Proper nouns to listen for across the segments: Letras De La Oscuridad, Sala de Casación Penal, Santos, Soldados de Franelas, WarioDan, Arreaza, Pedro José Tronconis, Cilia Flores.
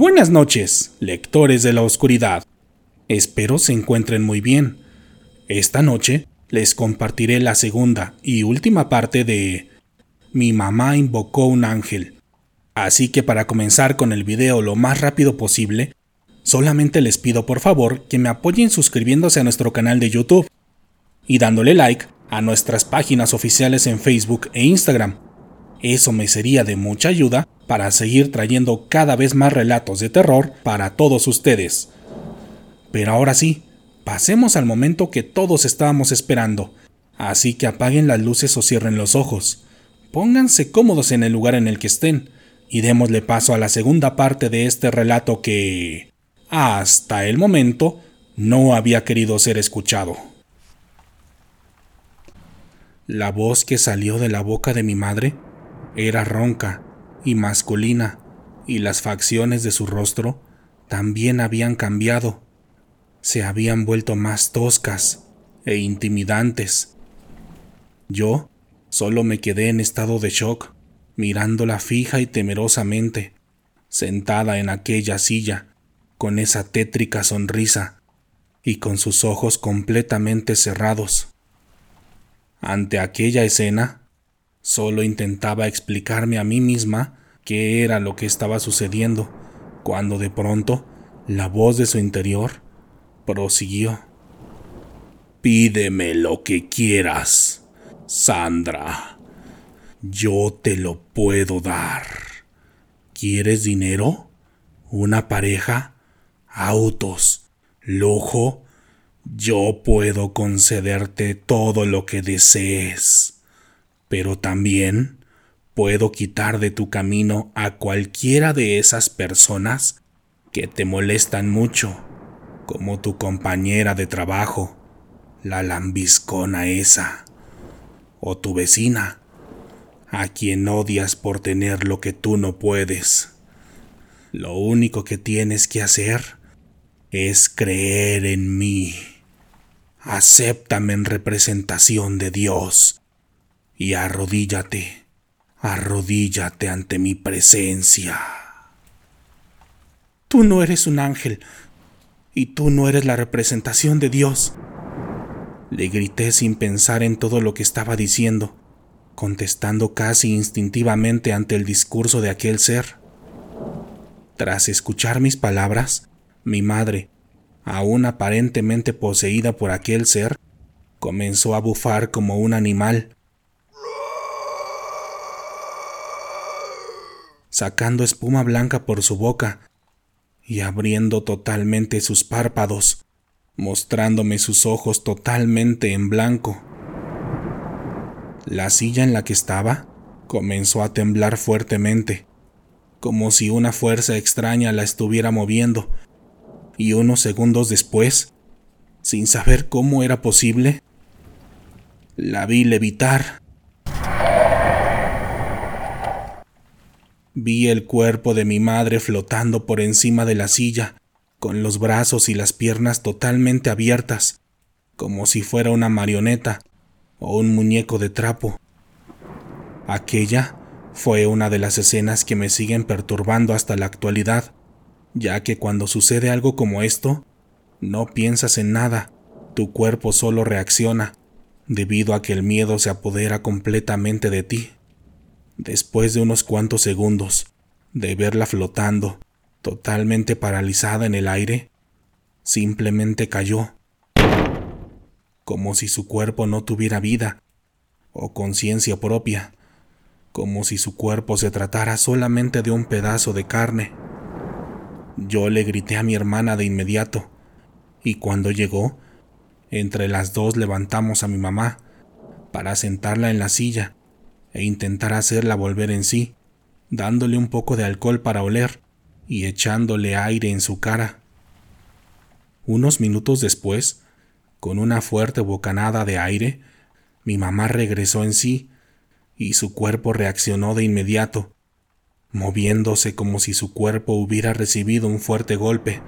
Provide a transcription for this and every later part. Buenas noches, lectores de la oscuridad. Espero se encuentren muy bien. Esta noche les compartiré la segunda y última parte de Mi mamá invocó un ángel. Así que para comenzar con el video lo más rápido posible, solamente les pido por favor que me apoyen suscribiéndose a nuestro canal de YouTube y dándole like a nuestras páginas oficiales en Facebook e Instagram. Eso me sería de mucha ayuda para seguir trayendo cada vez más relatos de terror para todos ustedes. Pero ahora sí, pasemos al momento que todos estábamos esperando, así que apaguen las luces o cierren los ojos, pónganse cómodos en el lugar en el que estén, y démosle paso a la segunda parte de este relato que, hasta el momento, no había querido ser escuchado. La voz que salió de la boca de mi madre era ronca y masculina, y las facciones de su rostro también habían cambiado. Se habían vuelto más toscas e intimidantes. Yo solo me quedé en estado de shock, mirándola fija y temerosamente, sentada en aquella silla, con esa tétrica sonrisa y con sus ojos completamente cerrados. Ante aquella escena, solo intentaba explicarme a mí misma qué era lo que estaba sucediendo, cuando de pronto la voz de su interior prosiguió. Pídeme lo que quieras, Sandra. Yo te lo puedo dar. ¿Quieres dinero? ¿Una pareja? ¿Autos? ¿Lujo? Yo puedo concederte todo lo que desees. Pero también puedo quitar de tu camino a cualquiera de esas personas que te molestan mucho, como tu compañera de trabajo, la lambiscona esa, o tu vecina, a quien odias por tener lo que tú no puedes. Lo único que tienes que hacer es creer en mí. Acéptame en representación de Dios y arrodíllate, arrodíllate ante mi presencia. Tú no eres un ángel. Y tú no eres la representación de Dios. Le grité sin pensar en todo lo que estaba diciendo, contestando casi instintivamente ante el discurso de aquel ser. Tras escuchar mis palabras, mi madre, aún aparentemente poseída por aquel ser, comenzó a bufar como un animal, sacando espuma blanca por su boca y abriendo totalmente sus párpados, mostrándome sus ojos totalmente en blanco. La silla en la que estaba comenzó a temblar fuertemente, como si una fuerza extraña la estuviera moviendo, y unos segundos después, sin saber cómo era posible, la vi levitar. Vi el cuerpo de mi madre flotando por encima de la silla, con los brazos y las piernas totalmente abiertas, como si fuera una marioneta o un muñeco de trapo. Aquella fue una de las escenas que me siguen perturbando hasta la actualidad, ya que cuando sucede algo como esto, no piensas en nada, tu cuerpo solo reacciona, debido a que el miedo se apodera completamente de ti. Después de unos cuantos segundos de verla flotando, totalmente paralizada en el aire, simplemente cayó, como si su cuerpo no tuviera vida o conciencia propia, como si su cuerpo se tratara solamente de un pedazo de carne. Yo le grité a mi hermana de inmediato, y cuando llegó, entre las dos levantamos a mi mamá para sentarla en la silla e intentar hacerla volver en sí, dándole un poco de alcohol para oler y echándole aire en su cara. Unos minutos después, con una fuerte bocanada de aire, mi mamá regresó en sí y su cuerpo reaccionó de inmediato, moviéndose como si su cuerpo hubiera recibido un fuerte golpe.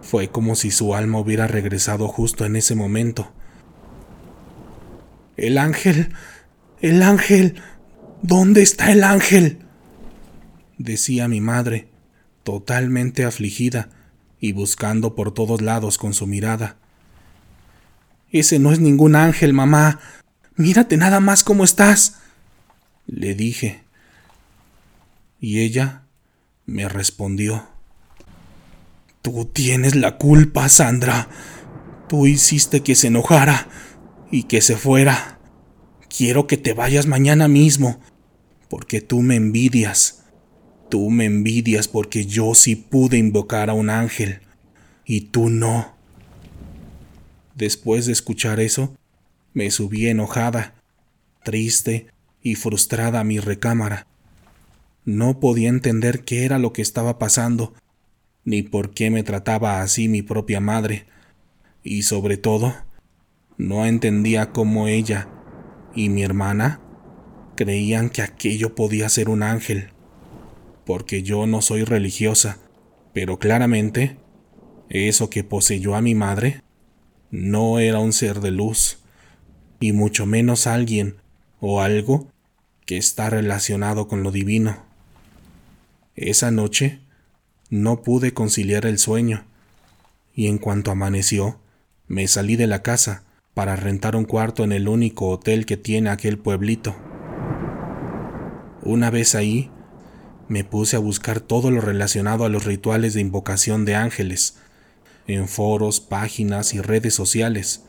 Fue como si su alma hubiera regresado justo en ese momento. El ángel... ¡El ángel! ¿Dónde está el ángel?, decía mi madre, totalmente afligida y buscando por todos lados con su mirada. —Ese no es ningún ángel, mamá. Mírate nada más cómo estás —le dije. Y ella me respondió: —Tú tienes la culpa, Sandra. Tú hiciste que se enojara y que se fuera. Quiero que te vayas mañana mismo, porque tú me envidias. Tú me envidias porque yo sí pude invocar a un ángel, y tú no. Después de escuchar eso, me subí enojada, triste y frustrada a mi recámara. No podía entender qué era lo que estaba pasando, ni por qué me trataba así mi propia madre, y sobre todo, no entendía cómo ella y mi hermana creían que aquello podía ser un ángel, porque yo no soy religiosa, pero claramente, eso que poseyó a mi madre no era un ser de luz, y mucho menos alguien o algo que está relacionado con lo divino. Esa noche no pude conciliar el sueño, y en cuanto amaneció, me salí de la casa para rentar un cuarto en el único hotel que tiene aquel pueblito. Una vez ahí, me puse a buscar todo lo relacionado a los rituales de invocación de ángeles, en foros, páginas y redes sociales.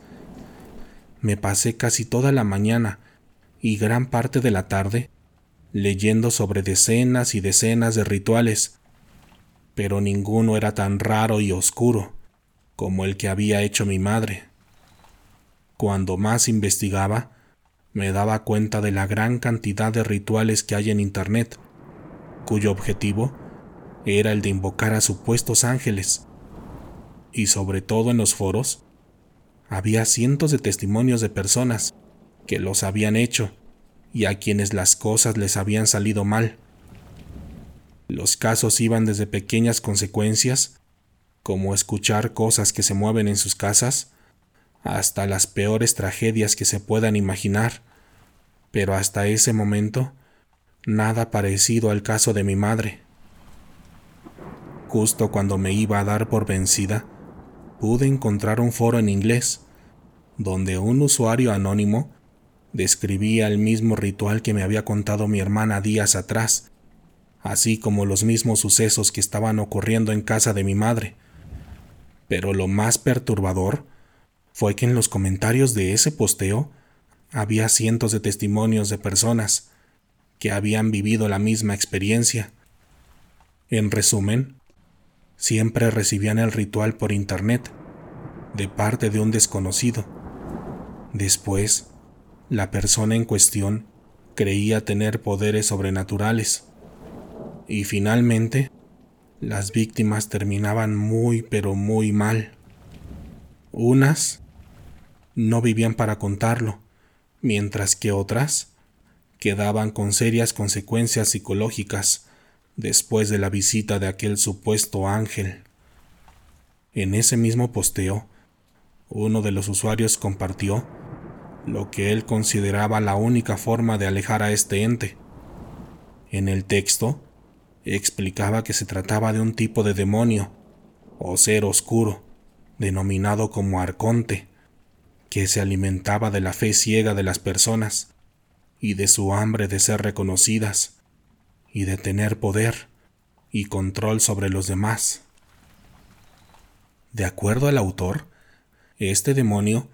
Me pasé casi toda la mañana y gran parte de la tarde leyendo sobre decenas y decenas de rituales, pero ninguno era tan raro y oscuro como el que había hecho mi madre. Cuando más investigaba, me daba cuenta de la gran cantidad de rituales que hay en internet, cuyo objetivo era el de invocar a supuestos ángeles. Y sobre todo en los foros, había cientos de testimonios de personas que los habían hecho y a quienes las cosas les habían salido mal. Los casos iban desde pequeñas consecuencias, como escuchar cosas que se mueven en sus casas, hasta las peores tragedias que se puedan imaginar, pero hasta ese momento, nada parecido al caso de mi madre. Justo cuando me iba a dar por vencida, pude encontrar un foro en inglés, donde un usuario anónimo describía el mismo ritual que me había contado mi hermana días atrás, así como los mismos sucesos que estaban ocurriendo en casa de mi madre. Pero lo más perturbador fue que en los comentarios de ese posteo había cientos de testimonios de personas que habían vivido la misma experiencia. En resumen, siempre recibían el ritual por internet, de parte de un desconocido. Después, la persona en cuestión creía tener poderes sobrenaturales. Y finalmente, las víctimas terminaban muy pero muy mal. Unas no vivían para contarlo, mientras que otras quedaban con serias consecuencias psicológicas después de la visita de aquel supuesto ángel. En ese mismo posteo, uno de los usuarios compartió lo que él consideraba la única forma de alejar a este ente. En el texto, explicaba que se trataba de un tipo de demonio o ser oscuro, denominado como arconte, que se alimentaba de la fe ciega de las personas y de su hambre de ser reconocidas y de tener poder y control sobre los demás. De acuerdo al autor, este demonio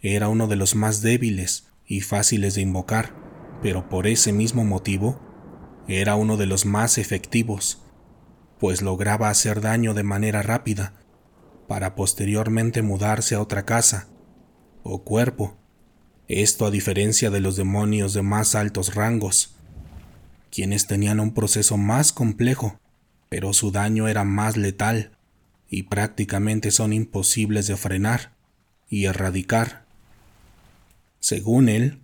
era uno de los más débiles y fáciles de invocar, pero por ese mismo motivo era uno de los más efectivos, pues lograba hacer daño de manera rápida, para posteriormente mudarse a otra casa o cuerpo, esto a diferencia de los demonios de más altos rangos, quienes tenían un proceso más complejo, pero su daño era más letal y prácticamente son imposibles de frenar y erradicar. Según él,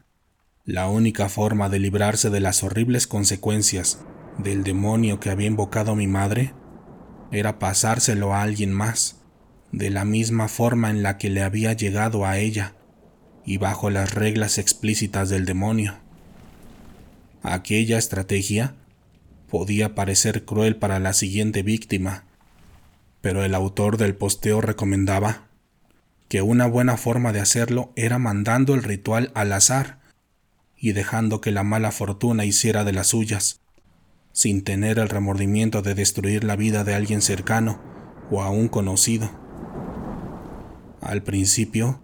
la única forma de librarse de las horribles consecuencias del demonio que había invocado mi madre era pasárselo a alguien más, de la misma forma en la que le había llegado a ella y bajo las reglas explícitas del demonio. Aquella estrategia podía parecer cruel para la siguiente víctima, pero el autor del posteo recomendaba que una buena forma de hacerlo era mandando el ritual al azar y dejando que la mala fortuna hiciera de las suyas, sin tener el remordimiento de destruir la vida de alguien cercano o aún conocido. Al principio,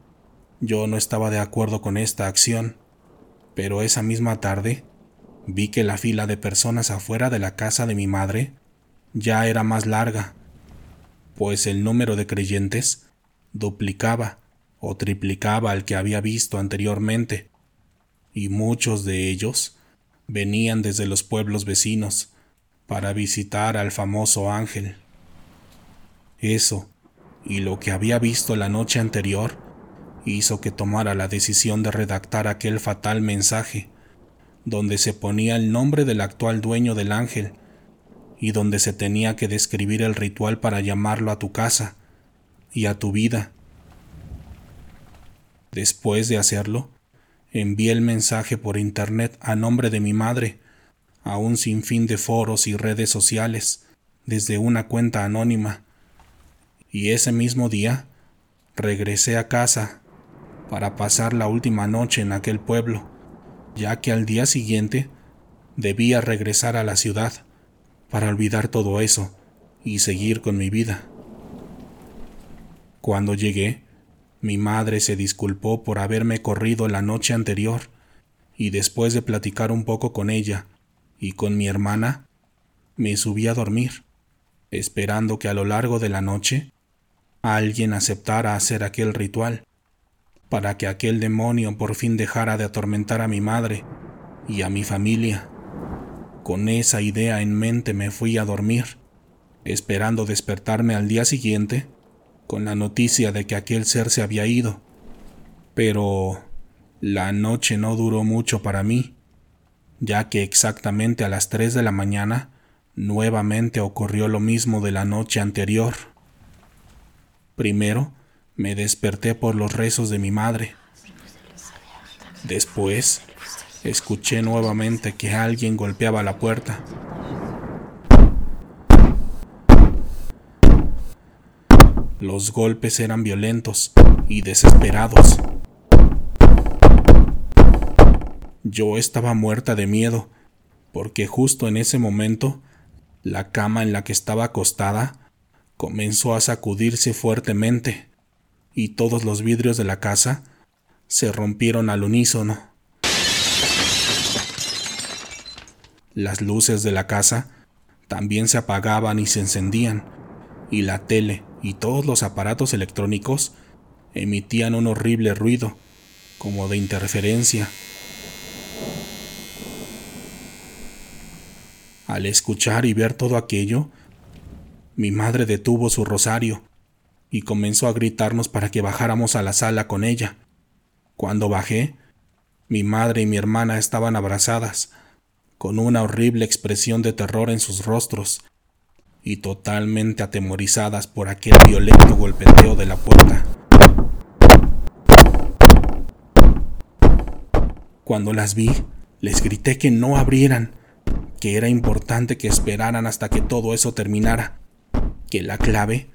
yo no estaba de acuerdo con esta acción, pero esa misma tarde vi que la fila de personas afuera de la casa de mi madre ya era más larga, pues el número de creyentes duplicaba o triplicaba al que había visto anteriormente, y muchos de ellos venían desde los pueblos vecinos para visitar al famoso ángel. Eso, y lo que había visto la noche anterior, hizo que tomara la decisión de redactar aquel fatal mensaje, donde se ponía el nombre del actual dueño del ángel y donde se tenía que describir el ritual para llamarlo a tu casa y a tu vida. Después de hacerlo, envié el mensaje por internet a nombre de mi madre, a un sinfín de foros y redes sociales, desde una cuenta anónima. Y ese mismo día, regresé a casa para pasar la última noche en aquel pueblo, ya que al día siguiente debía regresar a la ciudad para olvidar todo eso y seguir con mi vida. Cuando llegué, mi madre se disculpó por haberme corrido la noche anterior, y después de platicar un poco con ella y con mi hermana, me subí a dormir, esperando que a lo largo de la noche alguien aceptara hacer aquel ritual, para que aquel demonio por fin dejara de atormentar a mi madre y a mi familia. Con esa idea en mente me fui a dormir, esperando despertarme al día siguiente con la noticia de que aquel ser se había ido, pero la noche no duró mucho para mí, ya que exactamente a las 3 de la mañana nuevamente ocurrió lo mismo de la noche anterior. Primero me desperté por los rezos de mi madre. Después escuché nuevamente que alguien golpeaba la puerta. Los golpes eran violentos y desesperados. Yo estaba muerta de miedo, porque justo en ese momento, la cama en la que estaba acostada comenzó a sacudirse fuertemente, y todos los vidrios de la casa se rompieron al unísono. Las luces de la casa también se apagaban y se encendían, y la tele y todos los aparatos electrónicos emitían un horrible ruido, como de interferencia. Al escuchar y ver todo aquello, mi madre detuvo su rosario y comenzó a gritarnos para que bajáramos a la sala con ella. Cuando bajé, mi madre y mi hermana estaban abrazadas, con una horrible expresión de terror en sus rostros, y totalmente atemorizadas por aquel violento golpeteo de la puerta. Cuando las vi, les grité que no abrieran, que era importante que esperaran hasta que todo eso terminara, que la clave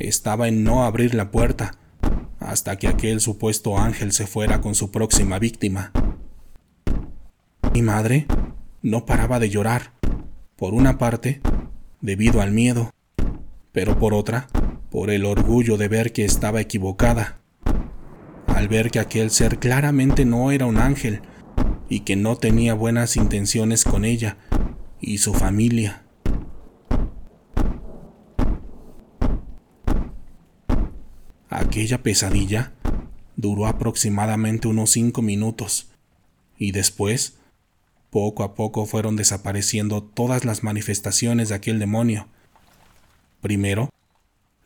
estaba en no abrir la puerta hasta que aquel supuesto ángel se fuera con su próxima víctima. Mi madre no paraba de llorar, por una parte, debido al miedo, pero por otra, por el orgullo de ver que estaba equivocada, al ver que aquel ser claramente no era un ángel y que no tenía buenas intenciones con ella y su familia. Aquella pesadilla duró aproximadamente unos 5 minutos, y después, poco a poco fueron desapareciendo todas las manifestaciones de aquel demonio. Primero,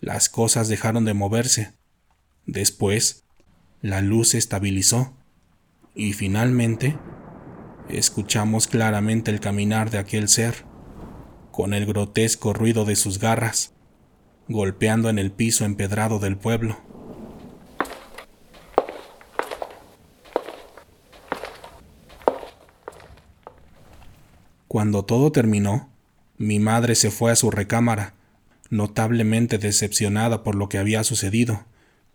las cosas dejaron de moverse. Después, la luz se estabilizó. Y finalmente, escuchamos claramente el caminar de aquel ser, con el grotesco ruido de sus garras, golpeando en el piso empedrado del pueblo. Cuando todo terminó, Mi madre se fue a su recámara, notablemente decepcionada por lo que había sucedido,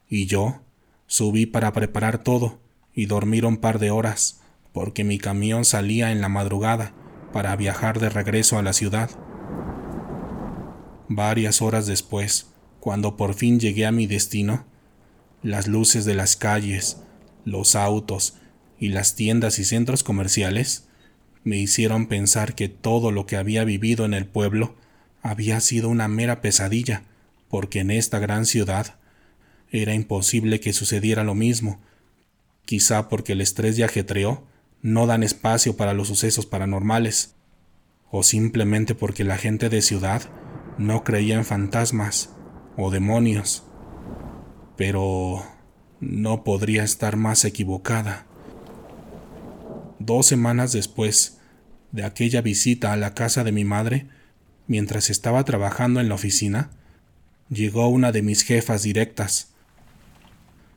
y yo subí para preparar todo y dormir un par de horas, porque mi camión salía en la madrugada para viajar de regreso a la ciudad. Varias horas después, cuando por fin llegué a mi destino, las luces de las calles, los autos y las tiendas y centros comerciales me hicieron pensar que todo lo que había vivido en el pueblo había sido una mera pesadilla, porque en esta gran ciudad era imposible que sucediera lo mismo, quizá porque el estrés y ajetreo no dan espacio para los sucesos paranormales, o simplemente porque la gente de ciudad no creía en fantasmas o demonios. Pero no podría estar más equivocada. 2 semanas después de aquella visita a la casa de mi madre, mientras estaba trabajando en la oficina, llegó una de mis jefas directas.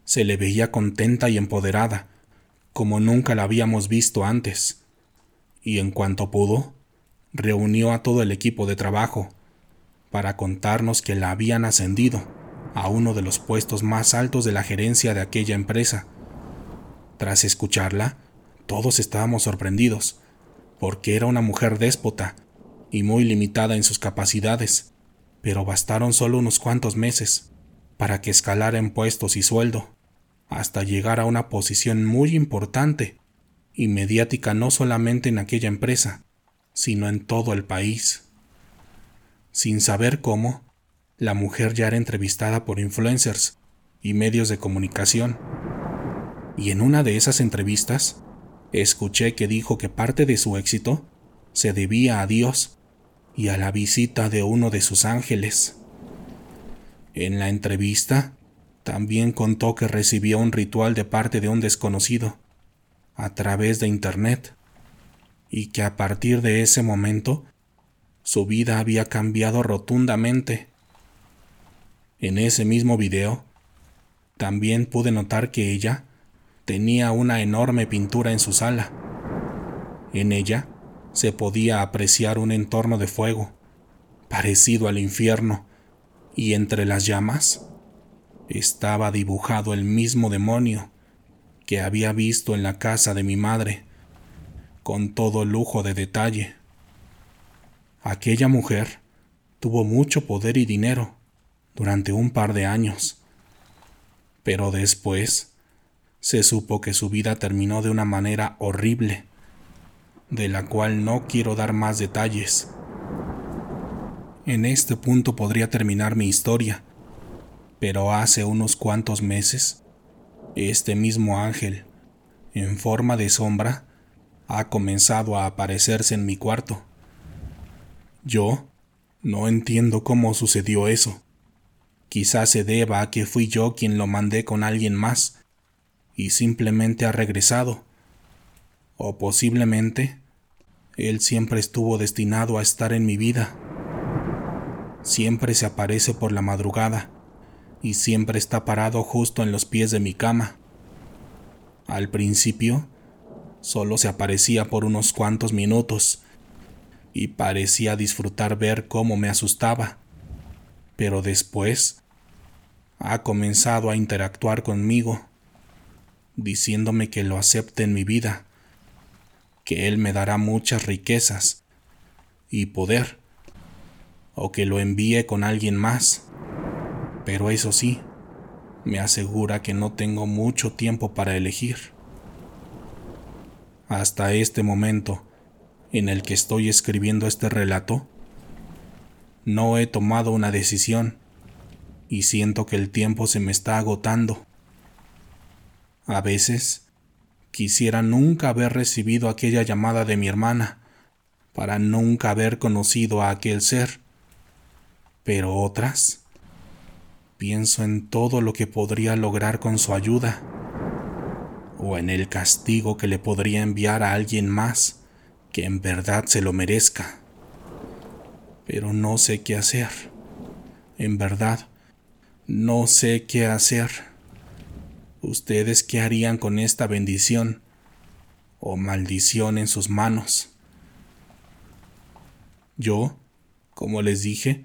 Se le veía contenta y empoderada, como nunca la habíamos visto antes, y en cuanto pudo, reunió a todo el equipo de trabajo para contarnos que la habían ascendido a uno de los puestos más altos de la gerencia de aquella empresa. Tras escucharla, todos estábamos sorprendidos, porque era una mujer déspota y muy limitada en sus capacidades, pero bastaron solo unos cuantos meses para que escalara en puestos y sueldo, hasta llegar a una posición muy importante y mediática no solamente en aquella empresa, sino en todo el país. Sin saber cómo, la mujer ya era entrevistada por influencers y medios de comunicación, y en una de esas entrevistas escuché que dijo que parte de su éxito se debía a Dios y a la visita de uno de sus ángeles. En la entrevista también contó que recibió un ritual de parte de un desconocido a través de internet, y que a partir de ese momento su vida había cambiado rotundamente. En ese mismo video también pude notar que ella tenía una enorme pintura en su sala. En ella se podía apreciar un entorno de fuego, parecido al infierno, y entre las llamas estaba dibujado el mismo demonio que había visto en la casa de mi madre, con todo lujo de detalle. Aquella mujer tuvo mucho poder y dinero durante un par de años, pero después se supo que su vida terminó de una manera horrible, de la cual no quiero dar más detalles. En este punto podría terminar mi historia, pero hace unos cuantos meses, este mismo ángel, en forma de sombra, ha comenzado a aparecerse en mi cuarto. Yo no entiendo cómo sucedió eso. Quizás se deba a que fui yo quien lo mandé con alguien más y simplemente ha regresado. O posiblemente, él siempre estuvo destinado a estar en mi vida. Siempre se aparece por la madrugada y siempre está parado justo en los pies de mi cama. Al principio, solo se aparecía por unos cuantos minutos y parecía disfrutar ver cómo me asustaba. Pero después ha comenzado a interactuar conmigo, diciéndome que lo acepte en mi vida, que él me dará muchas riquezas y poder, o que lo envíe con alguien más. Pero eso sí, me asegura que no tengo mucho tiempo para elegir. Hasta este momento en el que estoy escribiendo este relato, no he tomado una decisión y siento que el tiempo se me está agotando. A veces quisiera nunca haber recibido aquella llamada de mi hermana, para nunca haber conocido a aquel ser, pero otras pienso en todo lo que podría lograr con su ayuda, o en el castigo que le podría enviar a alguien más que en verdad se lo merezca. Pero no sé qué hacer. En verdad, no sé qué hacer. ¿Ustedes qué harían con esta bendición o maldición en sus manos? Yo Como les dije,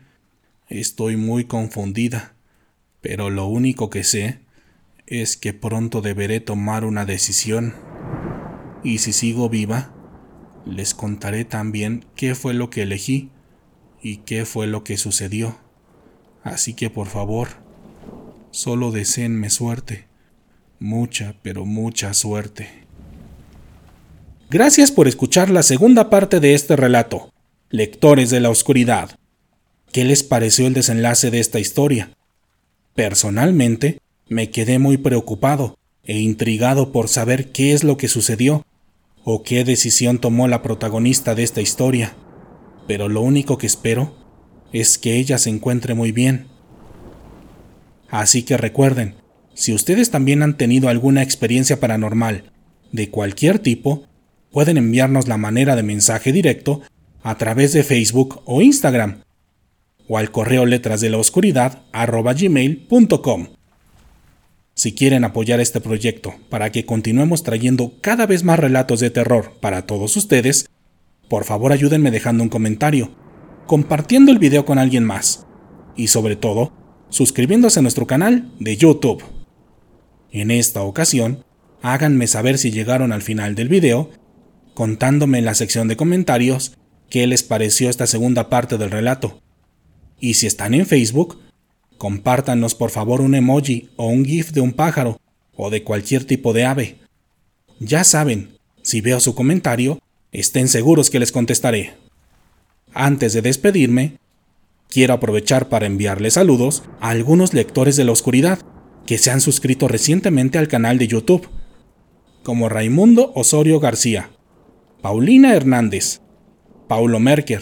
estoy muy confundida, pero lo único que sé es que pronto deberé tomar una decisión. Y si sigo viva, les contaré también qué fue lo que elegí y qué fue lo que sucedió. Así que por favor, solo deseenme suerte. Mucha, pero mucha suerte. Gracias por escuchar la segunda parte de este relato, Letras de la Oscuridad. ¿Qué les pareció el desenlace de esta historia? Personalmente, me quedé muy preocupado e intrigado por saber qué es lo que sucedió o qué decisión tomó la protagonista de esta historia. Pero lo único que espero es que ella se encuentre muy bien. Así que recuerden, si ustedes también han tenido alguna experiencia paranormal de cualquier tipo, pueden enviarnos la manera de mensaje directo a través de Facebook o Instagram, o al correo letrasdelaoscuridad@gmail.com. Si quieren apoyar este proyecto para que continuemos trayendo cada vez más relatos de terror para todos ustedes, por favor ayúdenme dejando un comentario, compartiendo el video con alguien más, y sobre todo, suscribiéndose a nuestro canal de YouTube. En esta ocasión, háganme saber si llegaron al final del video, contándome en la sección de comentarios qué les pareció esta segunda parte del relato. Y si están en Facebook, compártanos por favor un emoji o un GIF de un pájaro o de cualquier tipo de ave. Ya saben, si veo su comentario, estén seguros que les contestaré. Antes de despedirme, quiero aprovechar para enviarles saludos a algunos lectores de la oscuridad que se han suscrito recientemente al canal de YouTube, como Raimundo Osorio García, Paulina Hernández, Paulo Merker,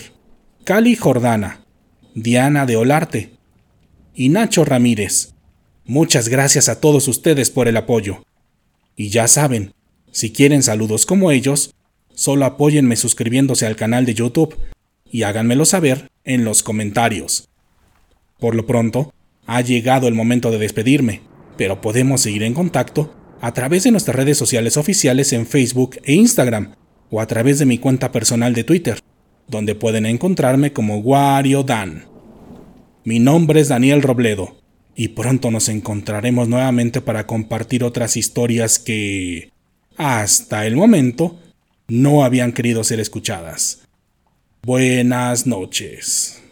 Cali Jordana, Diana de Olarte y Nacho Ramírez. Muchas gracias a todos ustedes por el apoyo. Y ya saben, si quieren saludos como ellos, solo apóyenme suscribiéndose al canal de YouTube y háganmelo saber en los comentarios. Por lo pronto, ha llegado el momento de despedirme, pero podemos seguir en contacto a través de nuestras redes sociales oficiales en Facebook e Instagram, o a través de mi cuenta personal de Twitter, donde pueden encontrarme como WarioDan. Mi nombre es Daniel Robledo, y pronto nos encontraremos nuevamente para compartir otras historias que, hasta el momento, no habían querido ser escuchadas. Buenas noches.